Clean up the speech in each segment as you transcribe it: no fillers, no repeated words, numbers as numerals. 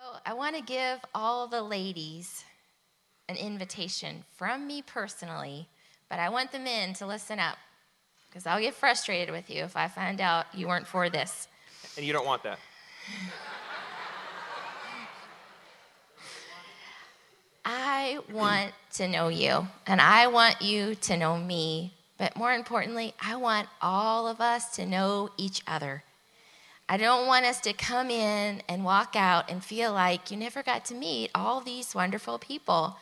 Oh, I want to give all the ladies an invitation from me personally, but I want the men to listen up, because I'll get frustrated with you if I find out you weren't for this. And you don't want that. I want to know you, and I want you to know me, but more importantly, I want all of us to know each other. I don't want us to come in and walk out and feel like you never got to meet all these wonderful people.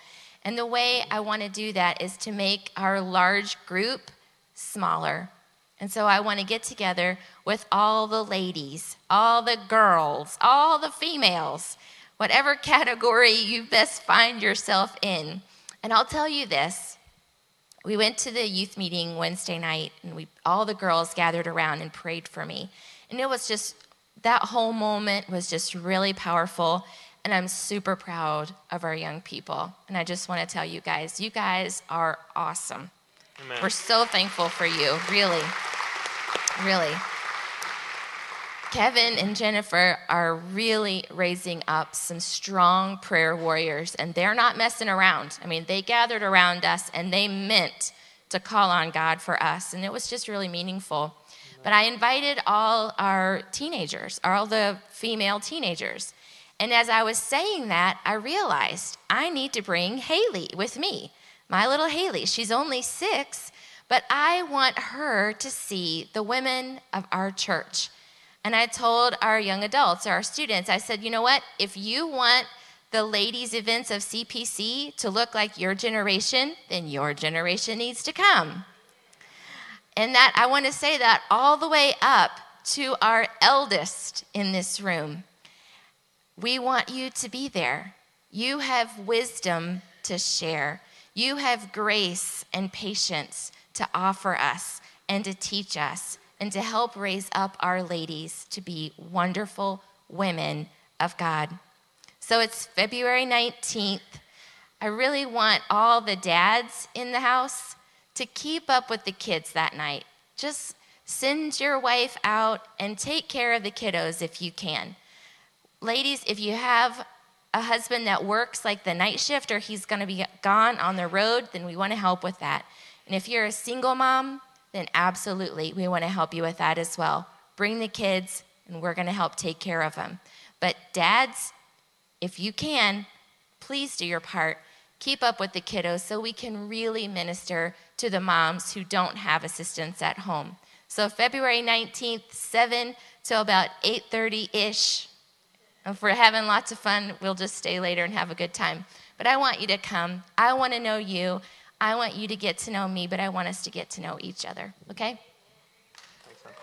And the way I want to do that is to make our large group smaller. And so I want to get together with all the ladies, all the girls, all the females, whatever category you best find yourself in. And I'll tell you this. We went to the youth meeting Wednesday night, and all the girls gathered around and prayed for me. And it was just, that whole moment was just really powerful, and I'm super proud of our young people. And I just want to tell you guys are awesome. Amen. We're so thankful for you, really, really. Kevin and Jennifer are really raising up some strong prayer warriors, and they're not messing around. I mean, they gathered around us, and they meant to call on God for us, and it was just really meaningful. But I invited all our teenagers, all the female teenagers. And as I was saying that, I realized I need to bring Haley with me, my little Haley. She's only 6, but I want her to see the women of our church. And I told our young adults, our students, I said, you know what? If you want the ladies' events of CPC to look like your generation, then your generation needs to come. And that I want to say that all the way up to our eldest in this room. We want you to be there. You have wisdom to share. You have grace and patience to offer us and to teach us and to help raise up our ladies to be wonderful women of God. So it's February 19th. I really want all the dads in the house to keep up with the kids that night. Just send your wife out and take care of the kiddos if you can. Ladies, if you have a husband that works like the night shift or he's gonna be gone on the road, then we wanna help with that. And if you're a single mom, then absolutely, we wanna help you with that as well. Bring the kids and we're gonna help take care of them. But dads, if you can, please do your part. Keep up with the kiddos so we can really minister to the moms who don't have assistance at home. So February 19th, 7 till about 8:30-ish. If we're having lots of fun, we'll just stay later and have a good time. But I want you to come. I want to know you. I want you to get to know me, but I want us to get to know each other, okay? Thanks, man.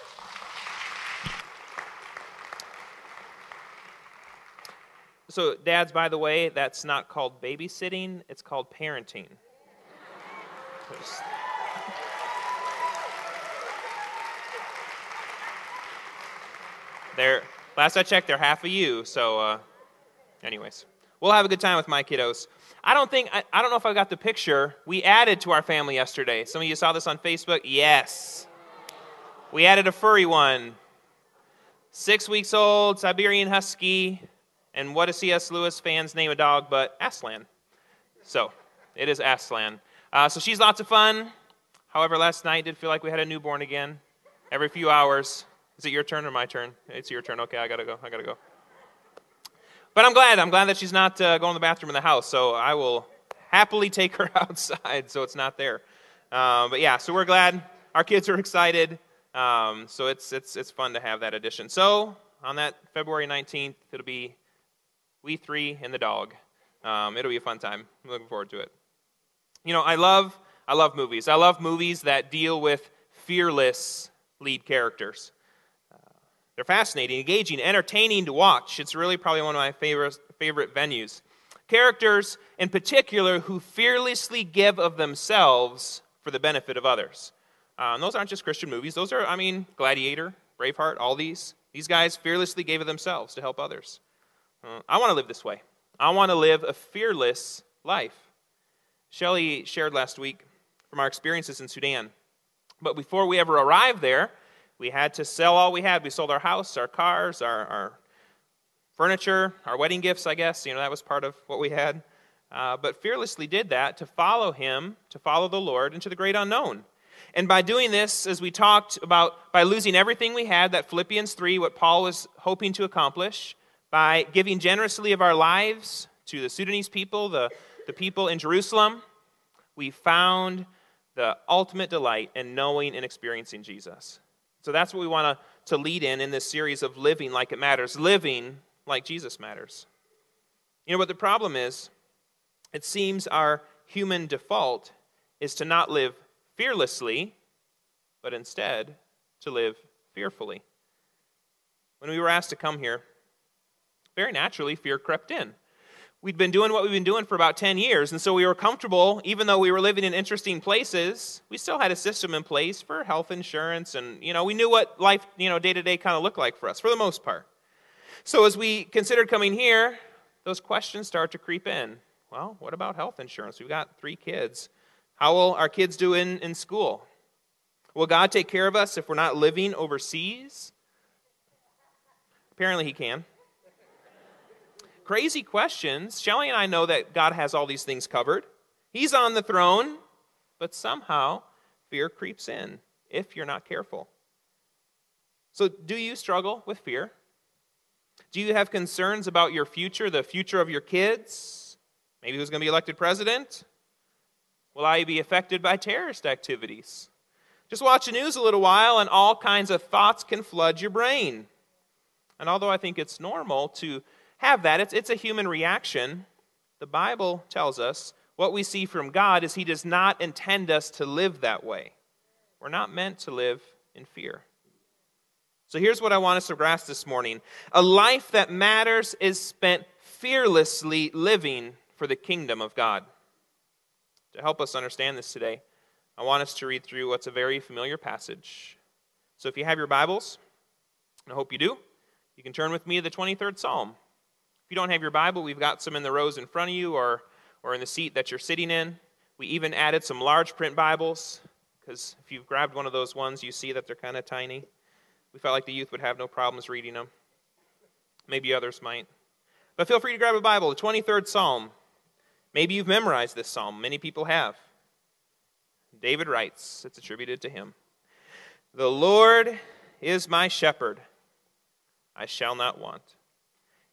So dads, by the way, that's not called babysitting. It's called parenting. Last I checked, they're half of you, so anyways. We'll have a good time with my kiddos. I don't know if I got the picture. We added to our family yesterday. Some of you saw this on Facebook? Yes. We added a furry one. 6 weeks old, Siberian husky, and what a C.S. Lewis fan's name a dog but Aslan. So, it is Aslan. So she's lots of fun. However, last night did feel like we had a newborn again. Every few hours. Is it your turn or my turn? It's your turn. Okay, I gotta go. But I'm glad that she's not going to the bathroom in the house. So I will happily take her outside so it's not there. But yeah, so we're glad. Our kids are excited. So it's fun to have that addition. So on that February 19th, it'll be we three and the dog. It'll be a fun time. I'm looking forward to it. You know, I love movies. I love movies that deal with fearless lead characters. They're fascinating, engaging, entertaining to watch. It's really probably one of my favorite venues. Characters, in particular, who fearlessly give of themselves for the benefit of others. Those aren't just Christian movies. Those are, Gladiator, Braveheart, all these. These guys fearlessly gave of themselves to help others. I want to live this way. I want to live a fearless life. Shelley shared last week from our experiences in Sudan. But before we ever arrived there, we had to sell all we had. We sold our house, our cars, our furniture, our wedding gifts, I guess, that was part of what we had, but fearlessly did that to follow him, to follow the Lord into the great unknown. And by doing this, as we talked about, by losing everything we had, that Philippians 3, what Paul was hoping to accomplish, by giving generously of our lives to the Sudanese people, the people in Jerusalem, we found the ultimate delight in knowing and experiencing Jesus. So that's what we want to lead in this series of living like it matters, living like Jesus matters. But the problem is, it seems our human default is to not live fearlessly, but instead to live fearfully. When we were asked to come here, very naturally fear crept in. We'd been doing what we've been doing for about 10 years, and so we were comfortable, even though we were living in interesting places, we still had a system in place for health insurance, and, we knew what life, day-to-day kind of looked like for us, for the most part. So as we considered coming here, those questions start to creep in. Well, what about health insurance? We've got 3 kids. How will our kids do in school? Will God take care of us if we're not living overseas? Apparently he can. Crazy questions. Shelley and I know that God has all these things covered. He's on the throne, but somehow fear creeps in if you're not careful. So do you struggle with fear? Do you have concerns about your future, the future of your kids? Maybe who's going to be elected president? Will I be affected by terrorist activities? Just watch the news a little while and all kinds of thoughts can flood your brain. And although I think it's normal to have that, it's a human reaction, the Bible tells us what we see from God is he does not intend us to live that way. We're not meant to live in fear. So here's what I want us to grasp this morning. A life that matters is spent fearlessly living for the kingdom of God. To help us understand this today, I want us to read through what's a very familiar passage. So if you have your Bibles, and I hope you do, you can turn with me to the 23rd Psalm. If you don't have your Bible, we've got some in the rows in front of you or in the seat that you're sitting in. We even added some large print Bibles, because if you've grabbed one of those ones, you see that they're kind of tiny. We felt like the youth would have no problems reading them. Maybe others might. But feel free to grab a Bible, the 23rd Psalm. Maybe you've memorized this psalm. Many people have. David writes, it's attributed to him. The Lord is my shepherd. I shall not want.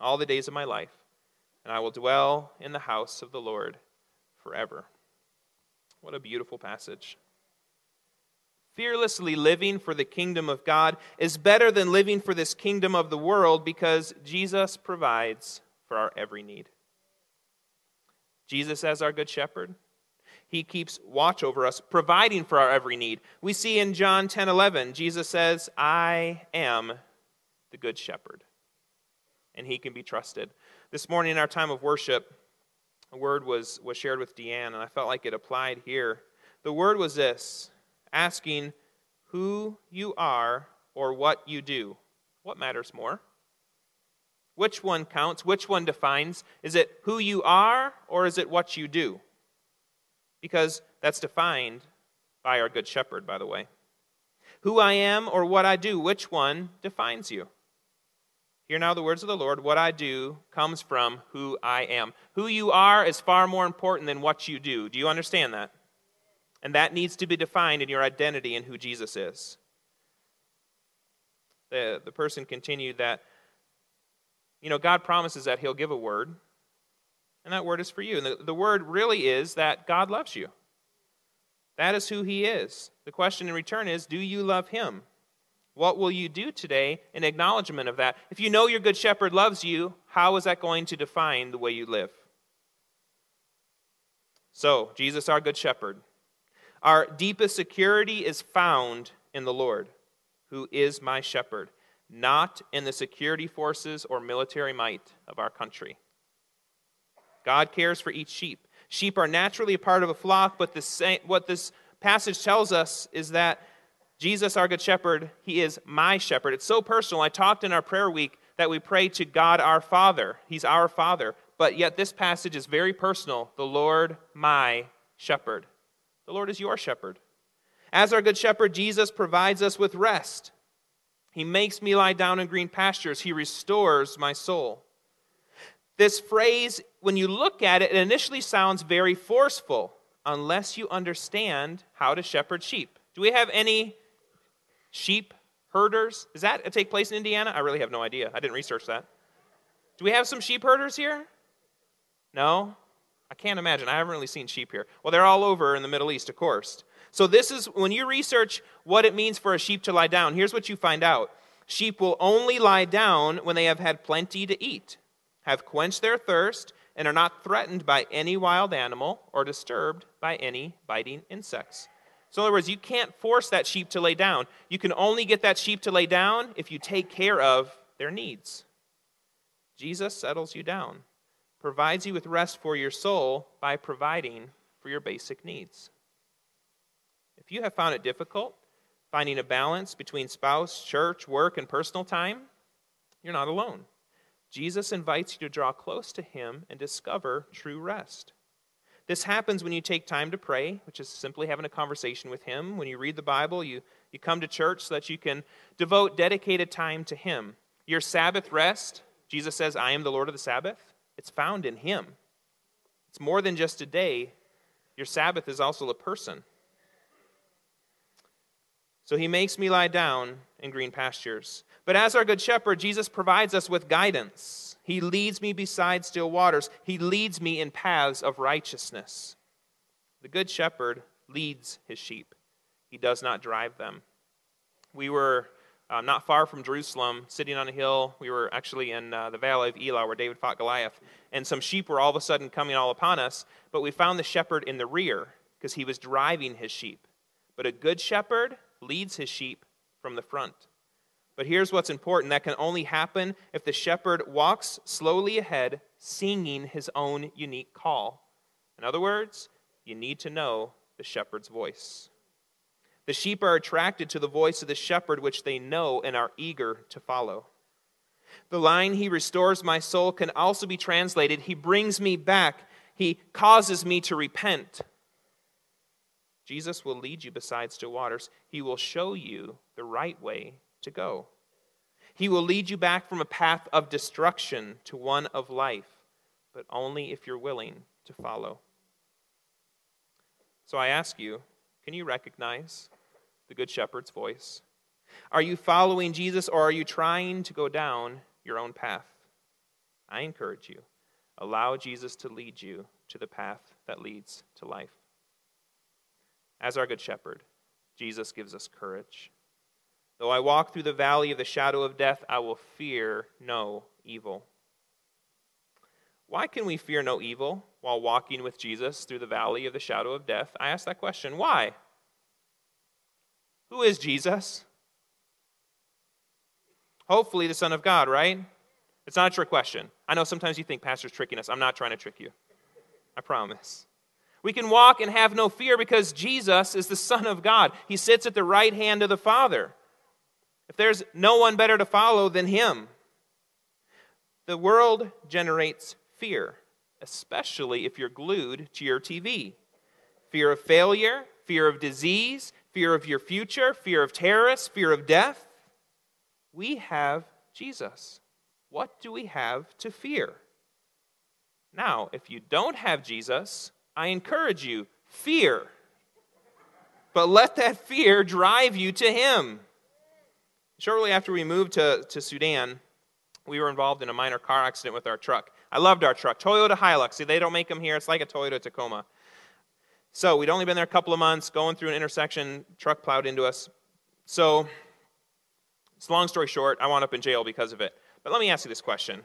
all the days of my life, and I will dwell in the house of the Lord forever. What a beautiful passage. Fearlessly living for the kingdom of God is better than living for this kingdom of the world because Jesus provides for our every need. Jesus as our good shepherd. He keeps watch over us, providing for our every need. We see in John 10:11, Jesus says, I am the good shepherd. And he can be trusted. This morning in our time of worship, a word was shared with Deanne, and I felt like it applied here. The word was this, asking who you are or what you do. What matters more? Which one counts? Which one defines? Is it who you are or is it what you do? Because that's defined by our good shepherd, by the way. Who I am or what I do, which one defines you? Hear now the words of the Lord. What I do comes from who I am. Who you are is far more important than what you do. Do you understand that? And that needs to be defined in your identity and who Jesus is. The person continued that, God promises that he'll give a word, and that word is for you. And the word really is that God loves you. That is who he is. The question in return is, do you love him? What will you do today in acknowledgement of that? If you know your good shepherd loves you, how is that going to define the way you live? So, Jesus, our good shepherd. Our deepest security is found in the Lord, who is my shepherd. not in the security forces or military might of our country. God cares for each sheep. Sheep are naturally a part of a flock, but what this passage tells us is that Jesus, our good shepherd, he is my shepherd. It's so personal. I talked in our prayer week that we pray to God our Father. He's our Father. But yet this passage is very personal. The Lord, my shepherd. The Lord is your shepherd. As our good shepherd, Jesus provides us with rest. He makes me lie down in green pastures. He restores my soul. This phrase, when you look at it, it initially sounds very forceful unless you understand how to shepherd sheep. Do we have any sheep herders? Does that take place in Indiana? I really have no idea. I didn't research that. Do we have some sheep herders here? No? I can't imagine. I haven't really seen sheep here. Well, they're all over in the Middle East, of course. So this is, when you research what it means for a sheep to lie down, here's what you find out. Sheep will only lie down when they have had plenty to eat, have quenched their thirst, and are not threatened by any wild animal or disturbed by any biting insects. So in other words, you can't force that sheep to lay down. You can only get that sheep to lay down if you take care of their needs. Jesus settles you down, provides you with rest for your soul by providing for your basic needs. If you have found it difficult finding a balance between spouse, church, work, and personal time, you're not alone. Jesus invites you to draw close to him and discover true rest. This happens when you take time to pray, which is simply having a conversation with him. When you read the Bible, you come to church so that you can devote dedicated time to him. Your Sabbath rest, Jesus says, I am the Lord of the Sabbath. It's found in him. It's more than just a day. Your Sabbath is also a person. So he makes me lie down in green pastures. But as our good shepherd, Jesus provides us with guidance. He leads me beside still waters. He leads me in paths of righteousness. The good shepherd leads his sheep. He does not drive them. We were not far from Jerusalem, sitting on a hill. We were actually in the Valley of Elah where David fought Goliath. And some sheep were all of a sudden coming all upon us. But we found the shepherd in the rear because he was driving his sheep. But a good shepherd leads his sheep from the front. But here's what's important. That can only happen if the shepherd walks slowly ahead, singing his own unique call. In other words, you need to know the shepherd's voice. The sheep are attracted to the voice of the shepherd, which they know and are eager to follow. The line, he restores my soul, can also be translated, he brings me back, he causes me to repent. Jesus will lead you beside still waters. He will show you the right way to go. He will lead you back from a path of destruction to one of life, but only if you're willing to follow. So I ask you, can you recognize the Good Shepherd's voice? Are you following Jesus, or are you trying to go down your own path? I encourage you, allow Jesus to lead you to the path that leads to life. As our good shepherd, Jesus gives us courage. Though I walk through the valley of the shadow of death, I will fear no evil. Why can we fear no evil while walking with Jesus through the valley of the shadow of death? I ask that question. Why? Who is Jesus? Hopefully the Son of God, right? It's not a trick question. I know sometimes you think Pastor's tricking us. I'm not trying to trick you. I promise. We can walk and have no fear because Jesus is the Son of God. He sits at the right hand of the Father. If there's no one better to follow than him. The world generates fear, especially if you're glued to your TV. Fear of failure, fear of disease, fear of your future, fear of terrorists, fear of death. We have Jesus. What do we have to fear? Now, if you don't have Jesus, I encourage you, fear. But let that fear drive you to him. Shortly after we moved to Sudan, we were involved in a minor car accident with our truck. I loved our truck, Toyota Hilux. See, they don't make them here. It's like a Toyota Tacoma. So we'd only been there a couple of months, going through an intersection, truck plowed into us. So it's long story short, I wound up in jail because of it. But let me ask you this question.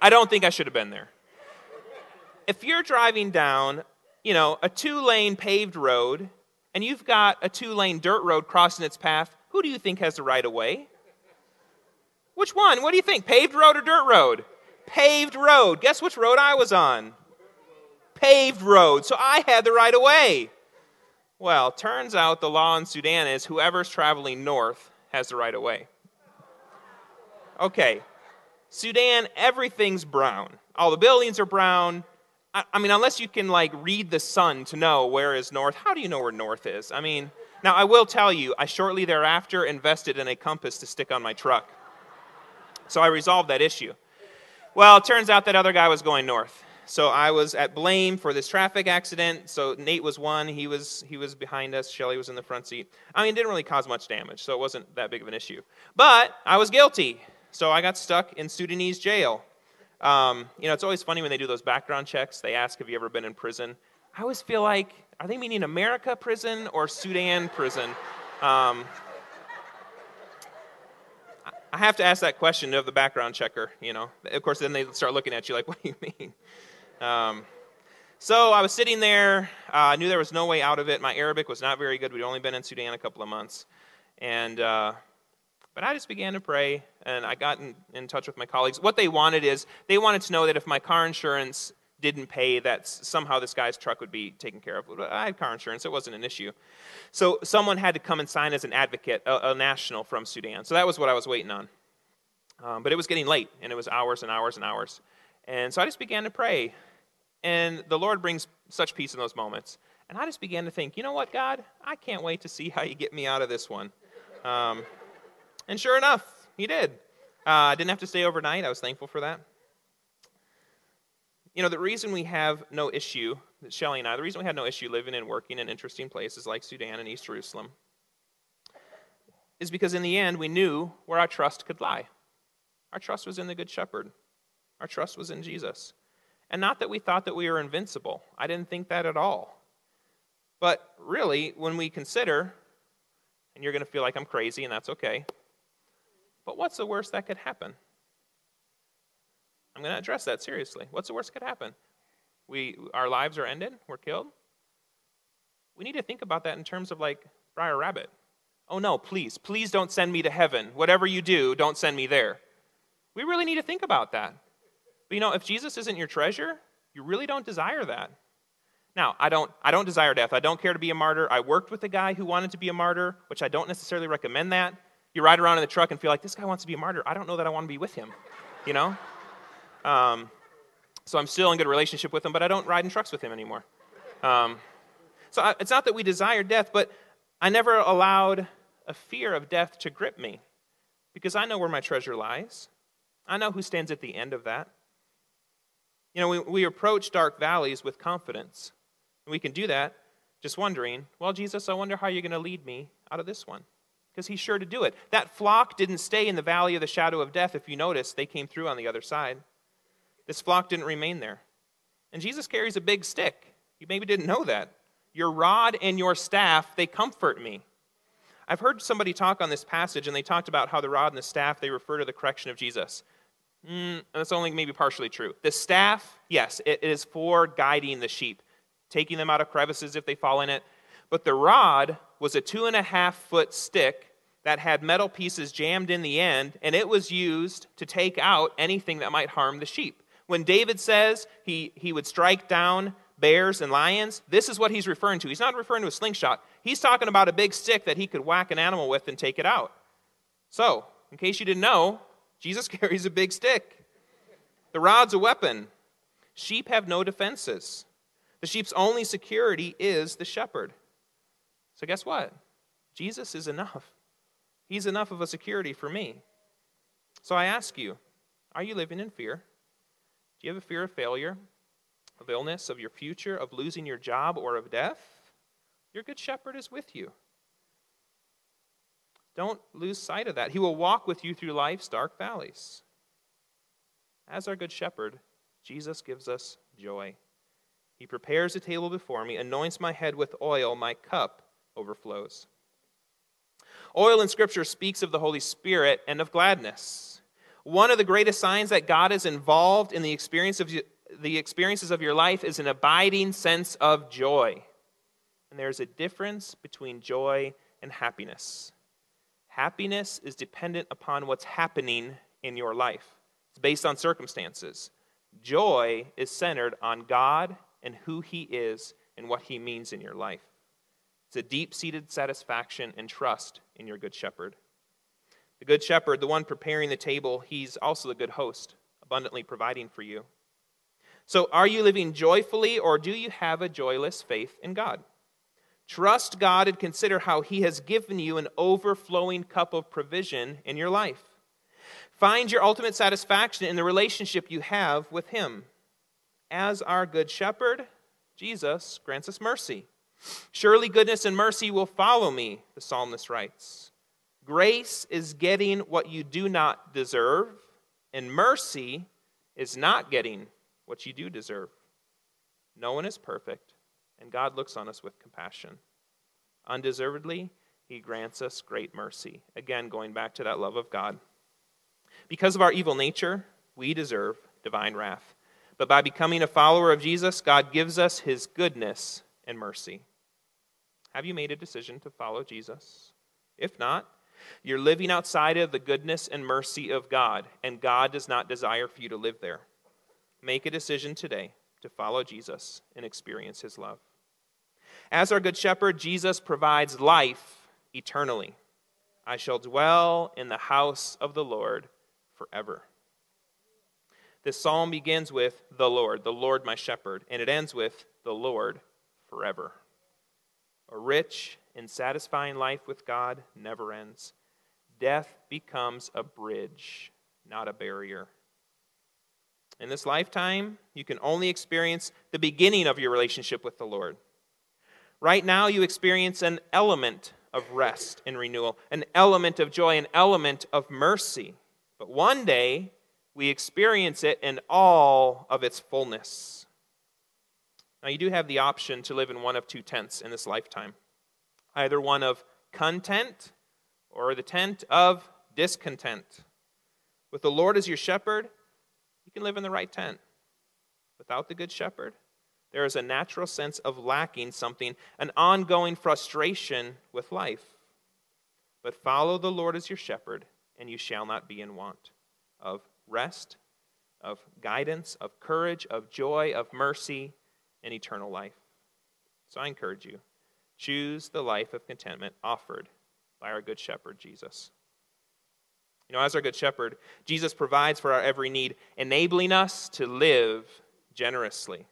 I don't think I should have been there. If you're driving down, a two-lane paved road, and you've got a two-lane dirt road crossing its path, Who do you think has the right of way? Which one? What do you think? Paved road or dirt road? Paved road. Guess which road I was on? Paved road. So I had the right of way. Well, turns out the law in Sudan is whoever's traveling north has the right of way. Okay. Sudan, everything's brown. All the buildings are brown. I mean, unless you can, like, read the sun to know where is north. How do you know where north is? I mean, now, I will tell you, I shortly thereafter invested in a compass to stick on my truck. So I resolved that issue. Well, it turns out that other guy was going north. So I was at blame for this traffic accident. So Nate was one. He was behind us. Shelly was in the front seat. I mean, it didn't really cause much damage, so it wasn't that big of an issue. But I was guilty. So I got stuck in Sudanese jail. You know, it's always funny when they do those background checks. They ask, have you ever been in prison? I always feel like, are they meaning America prison or Sudan prison? I have to ask that question of the background checker, you know. Of course, then they start looking at you like, what do you mean? So I was sitting there. I knew there was no way out of it. My Arabic was not very good. We'd only been in Sudan a couple of months. And but I just began to pray, and I got in touch with my colleagues. What they wanted is, they wanted to know that if my car insurance didn't pay, that somehow this guy's truck would be taken care of. I had car insurance. It wasn't an issue. So someone had to come and sign as an advocate, a national from Sudan. So that was what I was waiting on. But it was getting late, and it was hours and hours and hours. And so I just began to pray. And the Lord brings such peace in those moments. And I just began to think, you know what, God? I can't wait to see how you get me out of this one. And sure enough, he did. I didn't have to stay overnight. I was thankful for that. You know, the reason we have no issue, Shelly and I, the reason we had no issue living and working in interesting places like Sudan and East Jerusalem is because in the end, we knew where our trust could lie. Our trust was in the Good Shepherd. Our trust was in Jesus. And not that we thought that we were invincible. I didn't think that at all. But really, when we consider, and you're going to feel like I'm crazy, and that's okay, but what's the worst that could happen? I'm going to address that seriously. What's the worst that could happen? Our lives are ended. We're killed. We need to think about that in terms of like Briar Rabbit. Oh no, please, please don't send me to heaven. Whatever you do, don't send me there. We really need to think about that. But you know, if Jesus isn't your treasure, you really don't desire that. Now, I don't desire death. I don't care to be a martyr. I worked with a guy who wanted to be a martyr, which I don't necessarily recommend that. You ride around in the truck and feel like, this guy wants to be a martyr. I don't know that I want to be with him, you know? So I'm still in good relationship with him, but I don't ride in trucks with him anymore. So it's not that we desire death, but I never allowed a fear of death to grip me because I know where my treasure lies. I know who stands at the end of that. You know, we approach dark valleys with confidence. And we can do that just wondering, well, Jesus, I wonder how you're going to lead me out of this one. Because he's sure to do it. That flock didn't stay in the valley of the shadow of death. If you notice, they came through on the other side. This flock didn't remain there. And Jesus carries a big stick. You maybe didn't know that. Your rod and your staff, they comfort me. I've heard somebody talk on this passage, and they talked about how the rod and the staff, they refer to the correction of Jesus. And that's only maybe partially true. The staff, yes, it is for guiding the sheep, taking them out of crevices if they fall in it. But the rod was a 2.5-foot stick that had metal pieces jammed in the end, and it was used to take out anything that might harm the sheep. When David says he would strike down bears and lions, this is what he's referring to. He's not referring to a slingshot. He's talking about a big stick that he could whack an animal with and take it out. So, in case you didn't know, Jesus carries a big stick. The rod's a weapon. Sheep have no defenses. The sheep's only security is the shepherd. So guess what? Jesus is enough. He's enough of a security for me. So I ask you, are you living in fear? Do you have a fear of failure, of illness, of your future, of losing your job, or of death? Your good shepherd is with you. Don't lose sight of that. He will walk with you through life's dark valleys. As our good shepherd, Jesus gives us joy. He prepares a table before me, anoints my head with oil, my cup overflows. Oil in Scripture speaks of the Holy Spirit and of gladness. One of the greatest signs that God is involved in the experiences of your life is an abiding sense of joy. And there's a difference between joy and happiness. Happiness is dependent upon what's happening in your life. It's based on circumstances. Joy is centered on God and who he is and what he means in your life. It's a deep-seated satisfaction and trust in your good shepherd. The good shepherd, the one preparing the table, he's also the good host, abundantly providing for you. So are you living joyfully, or do you have a joyless faith in God? Trust God and consider how he has given you an overflowing cup of provision in your life. Find your ultimate satisfaction in the relationship you have with him. As our good shepherd, Jesus grants us mercy. Surely goodness and mercy will follow me, the psalmist writes. Grace is getting what you do not deserve, and mercy is not getting what you do deserve. No one is perfect, and God looks on us with compassion. Undeservedly, he grants us great mercy. Again, going back to that love of God. Because of our evil nature, we deserve divine wrath. But by becoming a follower of Jesus, God gives us his goodness and mercy. Have you made a decision to follow Jesus? If not, you're living outside of the goodness and mercy of God, and God does not desire for you to live there. Make a decision today to follow Jesus and experience his love. As our good shepherd, Jesus provides life eternally. I shall dwell in the house of the Lord forever. This psalm begins with the Lord my shepherd, and it ends with the Lord forever. A rich and satisfying life with God never ends. Death becomes a bridge, not a barrier. In this lifetime, you can only experience the beginning of your relationship with the Lord. Right now, you experience an element of rest and renewal, an element of joy, an element of mercy. But one day, we experience it in all of its fullness. Now, you do have the option to live in one of two tents in this lifetime. Either one of content or the tent of discontent. With the Lord as your shepherd, you can live in the right tent. Without the good shepherd, there is a natural sense of lacking something, an ongoing frustration with life. But follow the Lord as your shepherd, and you shall not be in want of rest, of guidance, of courage, of joy, of mercy, and eternal life. So I encourage you, choose the life of contentment offered by our good shepherd, Jesus. You know, as our good shepherd, Jesus provides for our every need, enabling us to live generously.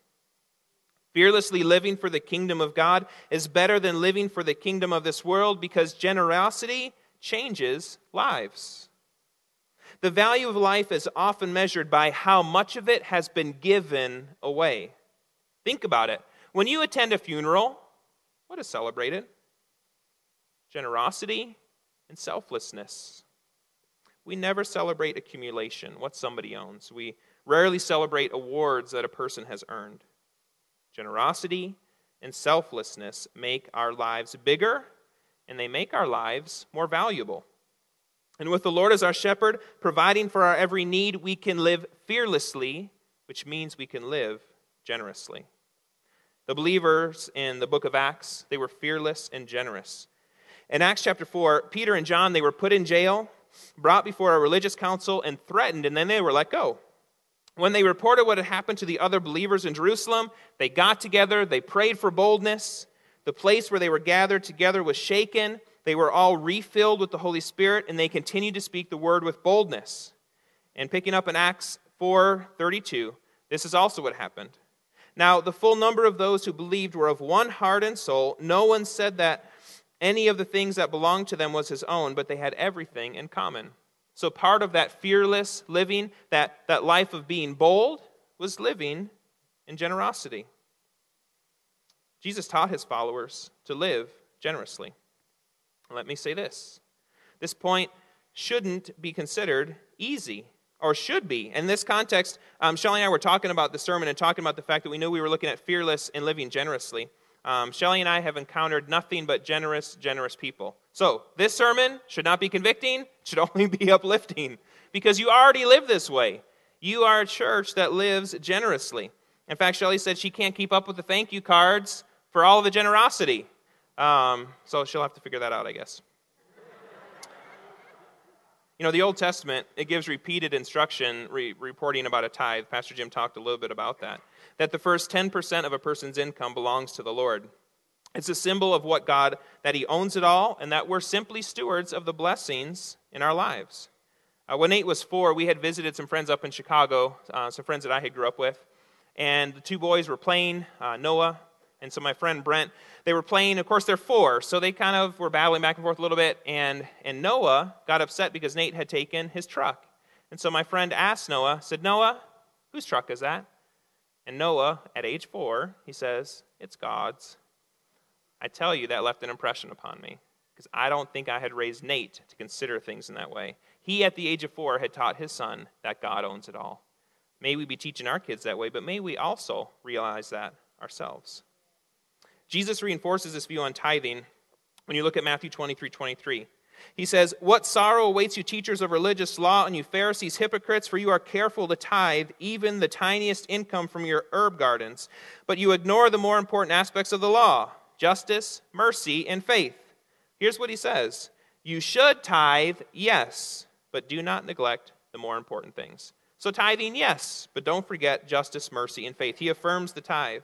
Fearlessly living for the kingdom of God is better than living for the kingdom of this world because generosity changes lives. The value of life is often measured by how much of it has been given away. Think about it. When you attend a funeral, what is celebrated? Generosity and selflessness. We never celebrate accumulation, what somebody owns. We rarely celebrate awards that a person has earned. Generosity and selflessness make our lives bigger, and they make our lives more valuable. And with the Lord as our shepherd, providing for our every need, we can live fearlessly, which means we can live generously. The believers in the book of Acts, they were fearless and generous. In Acts chapter 4, Peter and John, they were put in jail, brought before a religious council, and threatened, and then they were let go. When they reported what had happened to the other believers in Jerusalem, they got together, they prayed for boldness. The place where they were gathered together was shaken. They were all refilled with the Holy Spirit, and they continued to speak the word with boldness. And picking up in Acts 4:32, this is also what happened. Now, the full number of those who believed were of one heart and soul. No one said that any of the things that belonged to them was his own, but they had everything in common. So part of that fearless living, that life of being bold, was living in generosity. Jesus taught his followers to live generously. Let me say this. This point shouldn't be considered easy. Or should be. In this context, Shelley and I were talking about the sermon and talking about the fact that we knew we were looking at fearless and living generously. Shelley and I have encountered nothing but generous people. So this sermon should not be convicting. It should only be uplifting because you already live this way. You are a church that lives generously. In fact, Shelley said she can't keep up with the thank you cards for all of the generosity. So she'll have to figure that out, I guess. You know, the Old Testament, it gives repeated instruction reporting about a tithe. Pastor Jim talked a little bit about that. That the first 10% of a person's income belongs to the Lord. It's a symbol of what God, that He owns it all, and that we're simply stewards of the blessings in our lives. When Nate was 4, we had visited some friends up in Chicago, some friends that I had grew up with, and the two boys were playing, Noah and so my friend Brent. They were playing, of course they're 4, so they kind of were battling back and forth a little bit, and Noah got upset because Nate had taken his truck. And so my friend asked Noah, said, "Noah, whose truck is that?" And Noah, at age 4, he says, "It's God's." I tell you, that left an impression upon me, because I don't think I had raised Nate to consider things in that way. He, at the age of 4, had taught his son that God owns it all. May we be teaching our kids that way, but may we also realize that ourselves. Jesus reinforces this view on tithing when you look at Matthew 23:23. He says, "What sorrow awaits you teachers of religious law and you Pharisees, hypocrites, for you are careful to tithe, even the tiniest income from your herb gardens, but you ignore the more important aspects of the law. Justice, mercy, and faith." Here's what he says. You should tithe, yes, but do not neglect the more important things. So tithing, yes, but don't forget justice, mercy, and faith. He affirms the tithe.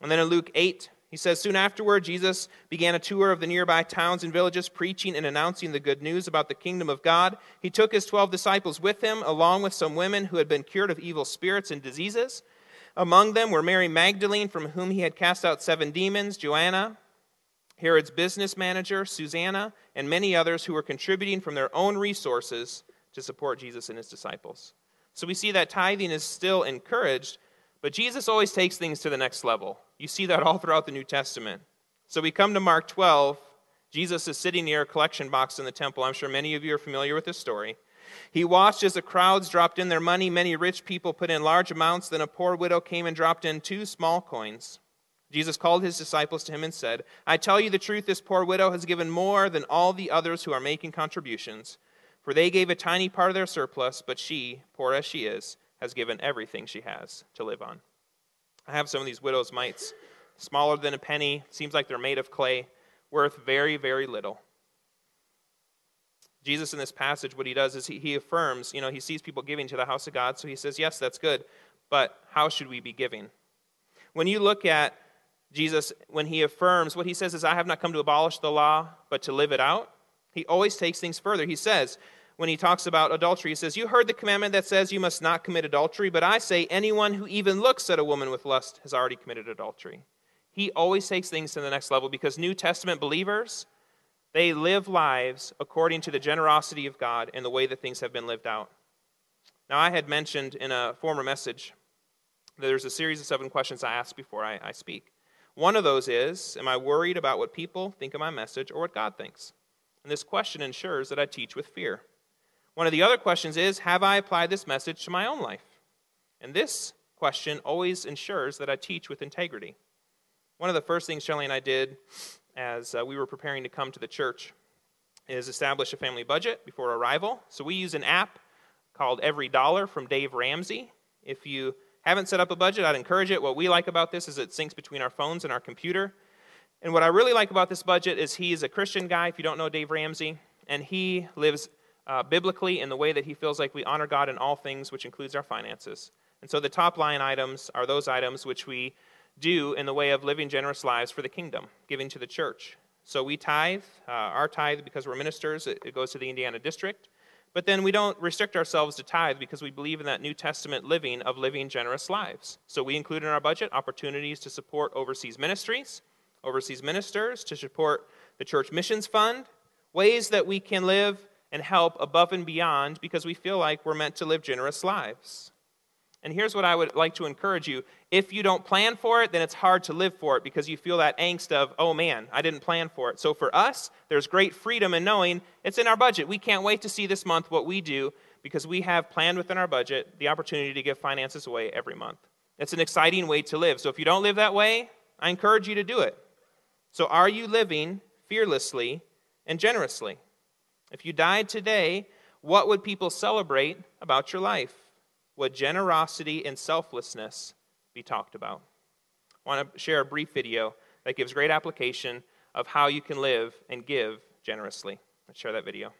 And then in Luke 8, he says, "Soon afterward, Jesus began a tour of the nearby towns and villages, preaching and announcing the good news about the kingdom of God. He took his 12 disciples with him, along with some women who had been cured of evil spirits and diseases. Among them were Mary Magdalene, from whom he had cast out 7 demons, Joanna, Herod's business manager, Susanna, and many others who were contributing from their own resources to support Jesus and his disciples." So we see that tithing is still encouraged, but Jesus always takes things to the next level. You see that all throughout the New Testament. So we come to Mark 12. Jesus is sitting near a collection box in the temple. I'm sure many of you are familiar with this story. He watched as the crowds dropped in their money. Many rich people put in large amounts. Then a poor widow came and dropped in 2 small coins. Jesus called his disciples to him and said, "I tell you the truth, this poor widow has given more than all the others who are making contributions. For they gave a tiny part of their surplus, but she, poor as she is, has given everything she has to live on." I have some of these widow's mites, smaller than a penny. Seems like they're made of clay, worth very, very little. Jesus in this passage, what he does is he affirms, you know, he sees people giving to the house of God, so he says, yes, that's good, but how should we be giving? When you look at Jesus, when he affirms, what he says is, I have not come to abolish the law, but to live it out. He always takes things further. He says, when he talks about adultery, he says, you heard the commandment that says you must not commit adultery, but I say anyone who even looks at a woman with lust has already committed adultery. He always takes things to the next level, because New Testament believers, they live lives according to the generosity of God and the way that things have been lived out. Now, I had mentioned in a former message that there's a series of 7 questions I ask before I speak. One of those is, am I worried about what people think of my message or what God thinks? And this question ensures that I teach with fear. One of the other questions is, have I applied this message to my own life? And this question always ensures that I teach with integrity. One of the first things Shelley and I did as we were preparing to come to the church, is establish a family budget before arrival. So we use an app called Every Dollar from Dave Ramsey. If you haven't set up a budget, I'd encourage it. What we like about this is it syncs between our phones and our computer. And what I really like about this budget is he is a Christian guy, if you don't know Dave Ramsey, and he lives biblically in the way that he feels like we honor God in all things, which includes our finances. And so the top line items are those items which we do in the way of living generous lives for the kingdom, giving to the church. So we tithe, our tithe, because we're ministers, it goes to the Indiana district. But then we don't restrict ourselves to tithe because we believe in that New Testament living of living generous lives. So we include in our budget opportunities to support overseas ministries, overseas ministers, to support the church missions fund, ways that we can live and help above and beyond because we feel like we're meant to live generous lives. And here's what I would like to encourage you. If you don't plan for it, then it's hard to live for it because you feel that angst of, oh man, I didn't plan for it. So for us, there's great freedom in knowing it's in our budget. We can't wait to see this month what we do because we have planned within our budget the opportunity to give finances away every month. It's an exciting way to live. So if you don't live that way, I encourage you to do it. So are you living fearlessly and generously? If you died today, what would people celebrate about your life? Would generosity and selflessness be talked about? I want to share a brief video that gives great application of how you can live and give generously. Let's share that video.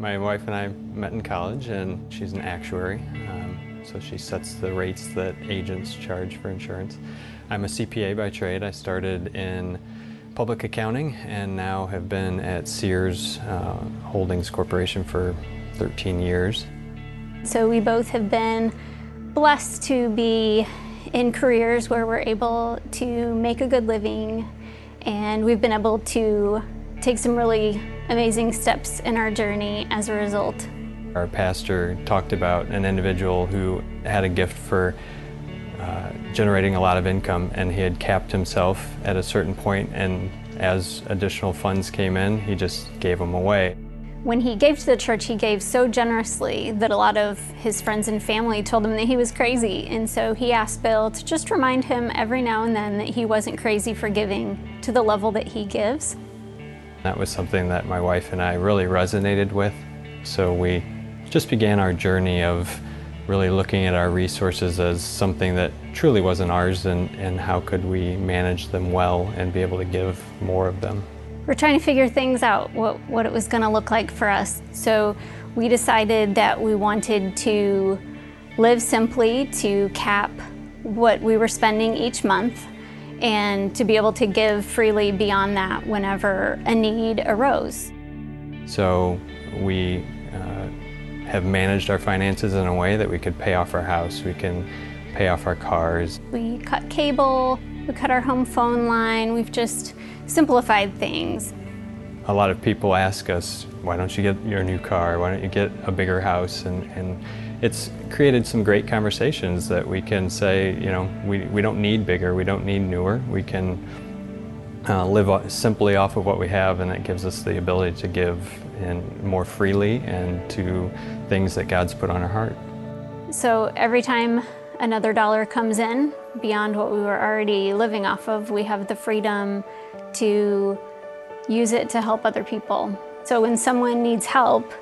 My wife and I met in college, and she's an actuary, so she sets the rates that agents charge for insurance. I'm a CPA by trade. I started in public accounting and now have been at Sears Holdings Corporation for 13 years. So we both have been blessed to be in careers where we're able to make a good living, and we've been able to take some really amazing steps in our journey as a result. Our pastor talked about an individual who had a gift for generating a lot of income, and he had capped himself at a certain point, and as additional funds came in, he just gave them away. When he gave to the church, he gave so generously that a lot of his friends and family told him that he was crazy, and so he asked Bill to just remind him every now and then that he wasn't crazy for giving to the level that he gives. That was something that my wife and I really resonated with, so we just began our journey of really looking at our resources as something that truly wasn't ours, and how could we manage them well and be able to give more of them. We're trying to figure things out, what it was going to look like for us. So we decided that we wanted to live simply, to cap what we were spending each month, and to be able to give freely beyond that whenever a need arose. So we have managed our finances in a way that we could pay off our house, we can pay off our cars. We cut cable, we cut our home phone line, we've just simplified things. A lot of people ask us, why don't you get your new car? Why don't you get a bigger house? And it's created some great conversations that we can say, you know, we don't need bigger, we don't need newer. We can live simply off of what we have, and that gives us the ability to give and more freely and to things that God's put on our heart. So every time another dollar comes in beyond what we were already living off of, we have the freedom to use it to help other people. So when someone needs help,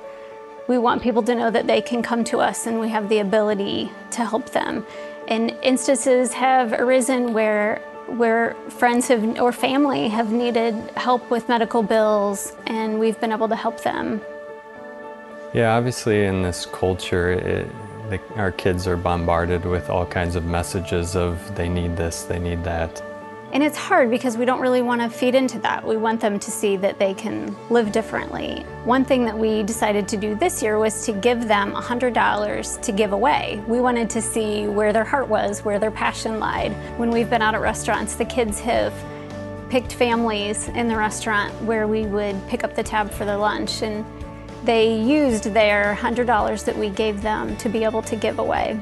we want people to know that they can come to us and we have the ability to help them. And instances have arisen where friends have, or family have needed help with medical bills, and we've been able to help them. Yeah, obviously in this culture, our kids are bombarded with all kinds of messages of they need this, they need that. And it's hard because we don't really want to feed into that. We want them to see that they can live differently. One thing that we decided to do this year was to give them $100 to give away. We wanted to see where their heart was, where their passion lied. When we've been out at restaurants, the kids have picked families in the restaurant where we would pick up the tab for their lunch, and they used their $100 that we gave them to be able to give away.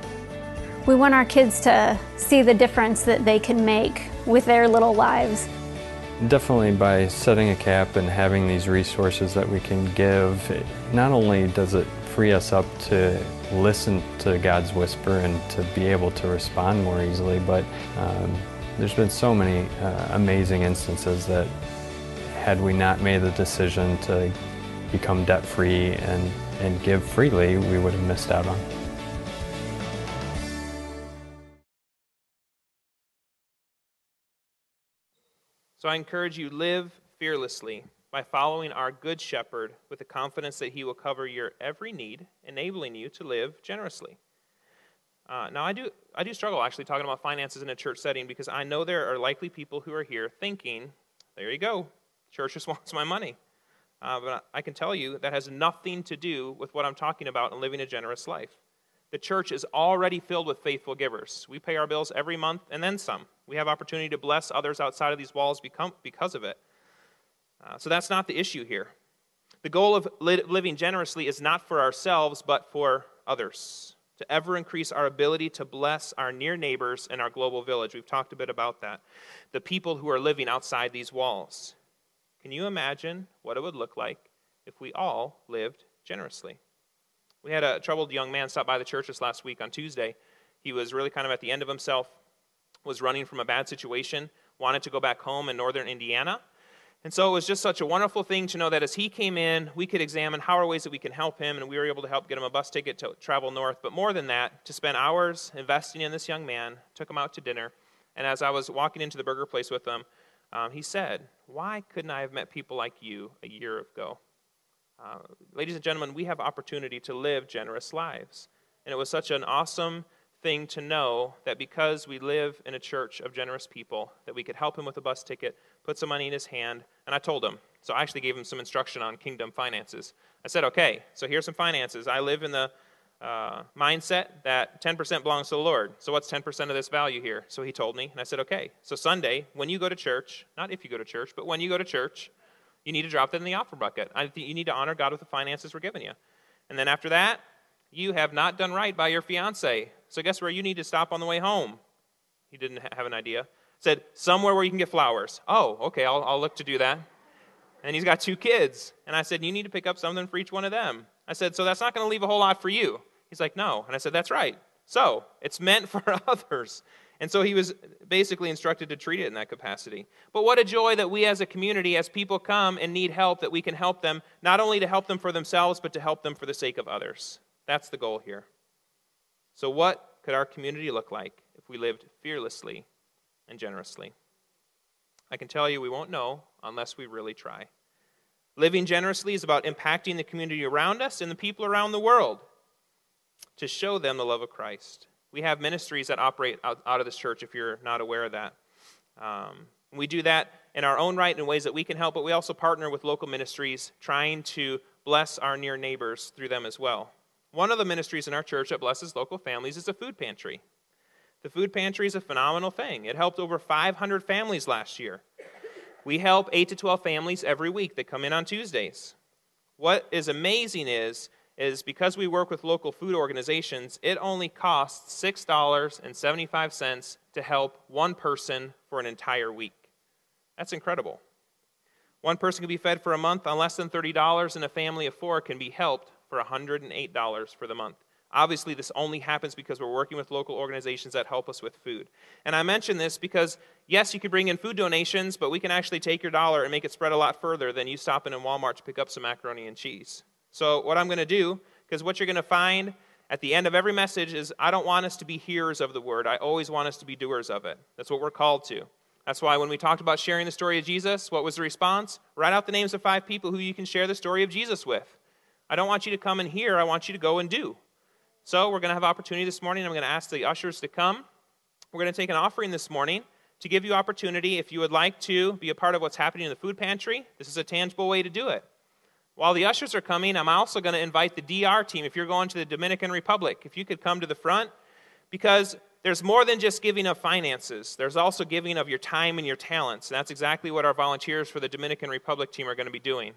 We want our kids to see the difference that they can make with their little lives. Definitely by setting a cap and having these resources that we can give, it not only does it free us up to listen to God's whisper and to be able to respond more easily, but there's been so many amazing instances that had we not made the decision to become debt-free and give freely, we would have missed out on. So I encourage you, live fearlessly by following our Good Shepherd with the confidence that he will cover your every need, enabling you to live generously. Now, I do struggle actually talking about finances in a church setting, because I know there are likely people who are here thinking, there you go, church just wants my money. But I can tell you that has nothing to do with what I'm talking about in living a generous life. The church is already filled with faithful givers. We pay our bills every month and then some. We have opportunity to bless others outside of these walls because of it. So that's not the issue here. The goal of living generously is not for ourselves, but for others, to ever increase our ability to bless our near neighbors and our global village. We've talked a bit about that. The people who are living outside these walls. Can you imagine what it would look like if we all lived generously? We had a troubled young man stop by the church this last week on Tuesday. He was really kind of at the end of himself, was running from a bad situation, wanted to go back home in northern Indiana. And so it was just such a wonderful thing to know that as he came in, we could examine how are ways that we can help him, and we were able to help get him a bus ticket to travel north. But more than that, to spend hours investing in this young man, took him out to dinner. And as I was walking into the burger place with him, he said, "Why couldn't I have met people like you a year ago? Ladies and gentlemen, we have opportunity to live generous lives. And it was such an awesome thing to know that because we live in a church of generous people, that we could help him with a bus ticket, put some money in his hand, and I told him. So I actually gave him some instruction on kingdom finances. I said, okay, so here's some finances. I live in the mindset that 10% belongs to the Lord. So what's 10% of this value here? So he told me, and I said, okay. So Sunday, when you go to church, not if you go to church, but when you go to church, you need to drop that in the offering bucket. You need to honor God with the finances we're giving you. And then after that, you have not done right by your fiancé. So guess where you need to stop on the way home? He didn't have an idea. Said, somewhere where you can get flowers. Oh, okay, I'll look to do that. And he's got two kids. And I said, you need to pick up something for each one of them. I said, so that's not going to leave a whole lot for you. He's like, no. And I said, that's right. So it's meant for others. And so he was basically instructed to treat it in that capacity. But what a joy that we as a community, as people come and need help, that we can help them, not only to help them for themselves, but to help them for the sake of others. That's the goal here. So what could our community look like if we lived fearlessly and generously? I can tell you we won't know unless we really try. Living generously is about impacting the community around us and the people around the world to show them the love of Christ. We have ministries that operate out of this church, if you're not aware of that. We do that in our own right in ways that we can help, but we also partner with local ministries trying to bless our near neighbors through them as well. One of the ministries in our church that blesses local families is a food pantry. The food pantry is a phenomenal thing. It helped over 500 families last year. We help 8 to 12 families every week. They come in on Tuesdays. What is amazing is because we work with local food organizations, it only costs $6.75 to help one person for an entire week. That's incredible. One person can be fed for a month on less than $30, and a family of 4 can be helped for $108 for the month. Obviously, this only happens because we're working with local organizations that help us with food. And I mention this because, yes, you can bring in food donations, but we can actually take your dollar and make it spread a lot further than you stopping in Walmart to pick up some macaroni and cheese. So what I'm going to do, because what you're going to find at the end of every message is I don't want us to be hearers of the word. I always want us to be doers of it. That's what we're called to. That's why when we talked about sharing the story of Jesus, what was the response? Write out the names of 5 people who you can share the story of Jesus with. I don't want you to come and hear. I want you to go and do. So we're going to have opportunity this morning. I'm going to ask the ushers to come. We're going to take an offering this morning to give you opportunity if you would like to be a part of what's happening in the food pantry. This is a tangible way to do it. While the ushers are coming, I'm also going to invite the DR team. If you're going to the Dominican Republic, if you could come to the front, because there's more than just giving of finances. There's also giving of your time and your talents. And that's exactly what our volunteers for the Dominican Republic team are going to be doing.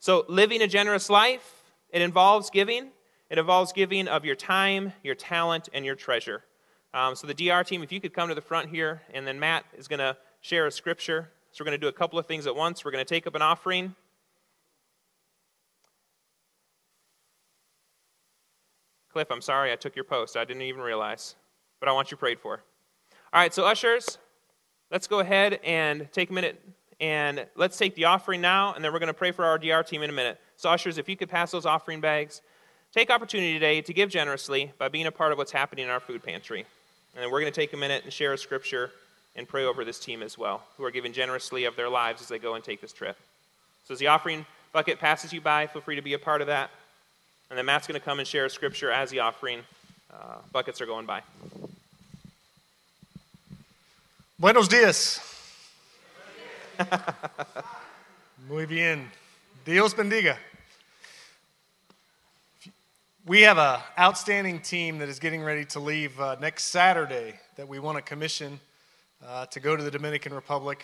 So living a generous life, it involves giving. It involves giving of your time, your talent, and your treasure. So the DR team, if you could come to the front here, and then Matt is going to share a scripture. So we're going to do a couple of things at once. We're going to take up an offering. Cliff, I'm sorry I took your post. I didn't even realize. But I want you prayed for. All right, so ushers, let's go ahead and take a minute. And let's take the offering now, and then we're going to pray for our DR team in a minute. So ushers, if you could pass those offering bags, take opportunity today to give generously by being a part of what's happening in our food pantry. And then we're going to take a minute and share a scripture and pray over this team as well, who are giving generously of their lives as they go and take this trip. So as the offering bucket passes you by, feel free to be a part of that. And then Matt's going to come and share a scripture as the offering buckets are going by. Buenos dias. Muy bien. Dios bendiga. We have an outstanding team that is getting ready to leave next Saturday that we want to commission to go to the Dominican Republic.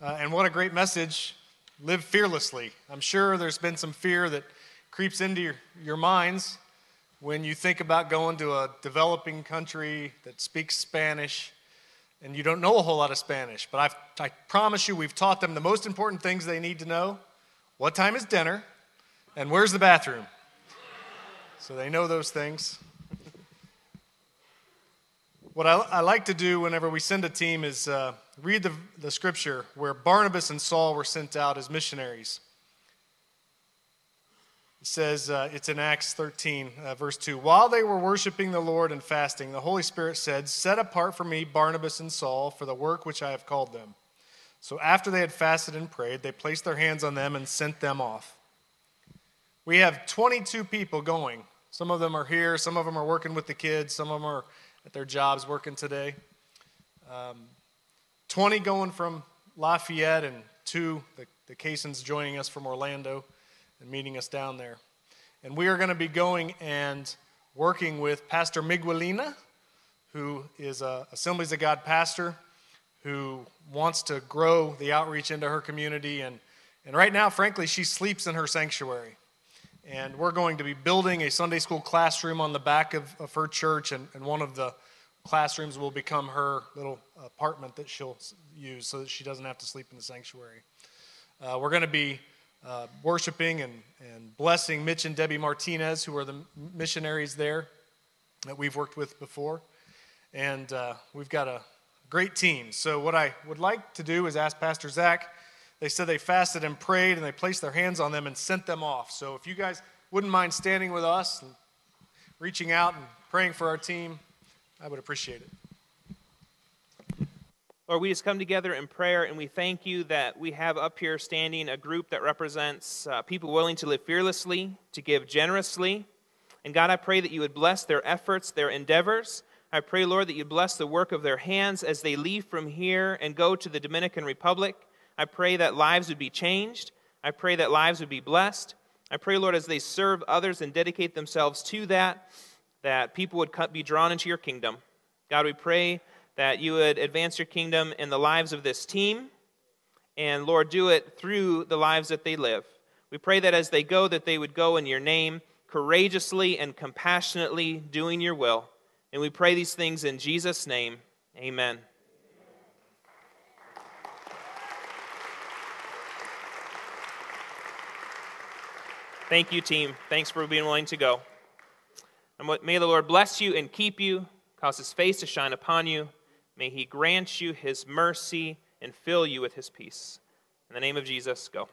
And what a great message. Live fearlessly. I'm sure there's been some fear that creeps into your minds when you think about going to a developing country that speaks Spanish. And you don't know a whole lot of Spanish, but I promise you we've taught them the most important things they need to know. What time is dinner? And where's the bathroom? So they know those things. What I like to do whenever we send a team is read the scripture where Barnabas and Saul were sent out as missionaries. It says, it's in Acts 13, verse 2. While they were worshiping the Lord and fasting, the Holy Spirit said, "Set apart for me Barnabas and Saul for the work which I have called them." So after they had fasted and prayed, they placed their hands on them and sent them off. We have 22 people going. Some of them are here. Some of them are working with the kids. Some of them are at their jobs working today. 20 going from Lafayette and two, the Casons joining us from Orlando and meeting us down there. And we are going to be going and working with Pastor Miguelina, who is an Assemblies of God pastor who wants to grow the outreach into her community. And right now, frankly, she sleeps in her sanctuary. And we're going to be building a Sunday school classroom on the back of her church, and one of the classrooms will become her little apartment that she'll use so that she doesn't have to sleep in the sanctuary. We're going to be worshiping and blessing Mitch and Debbie Martinez, who are the missionaries there that we've worked with before. And we've got a great team. So what I would like to do is ask Pastor Zach. They said they fasted and prayed, and they placed their hands on them and sent them off. So if you guys wouldn't mind standing with us and reaching out and praying for our team, I would appreciate it. Lord, we just come together in prayer, and we thank you that we have up here standing a group that represents people willing to live fearlessly, to give generously. And God, I pray that you would bless their efforts, their endeavors. I pray, Lord, that you bless the work of their hands as they leave from here and go to the Dominican Republic. I pray that lives would be changed. I pray that lives would be blessed. I pray, Lord, as they serve others and dedicate themselves to that, that people would be drawn into your kingdom. God, we pray that you would advance your kingdom in the lives of this team. And, Lord, do it through the lives that they live. We pray that as they go, that they would go in your name, courageously and compassionately doing your will. And we pray these things in Jesus' name. Amen. Thank you, team. Thanks for being willing to go. And may the Lord bless you and keep you, cause his face to shine upon you. May he grant you his mercy and fill you with his peace. In the name of Jesus, go.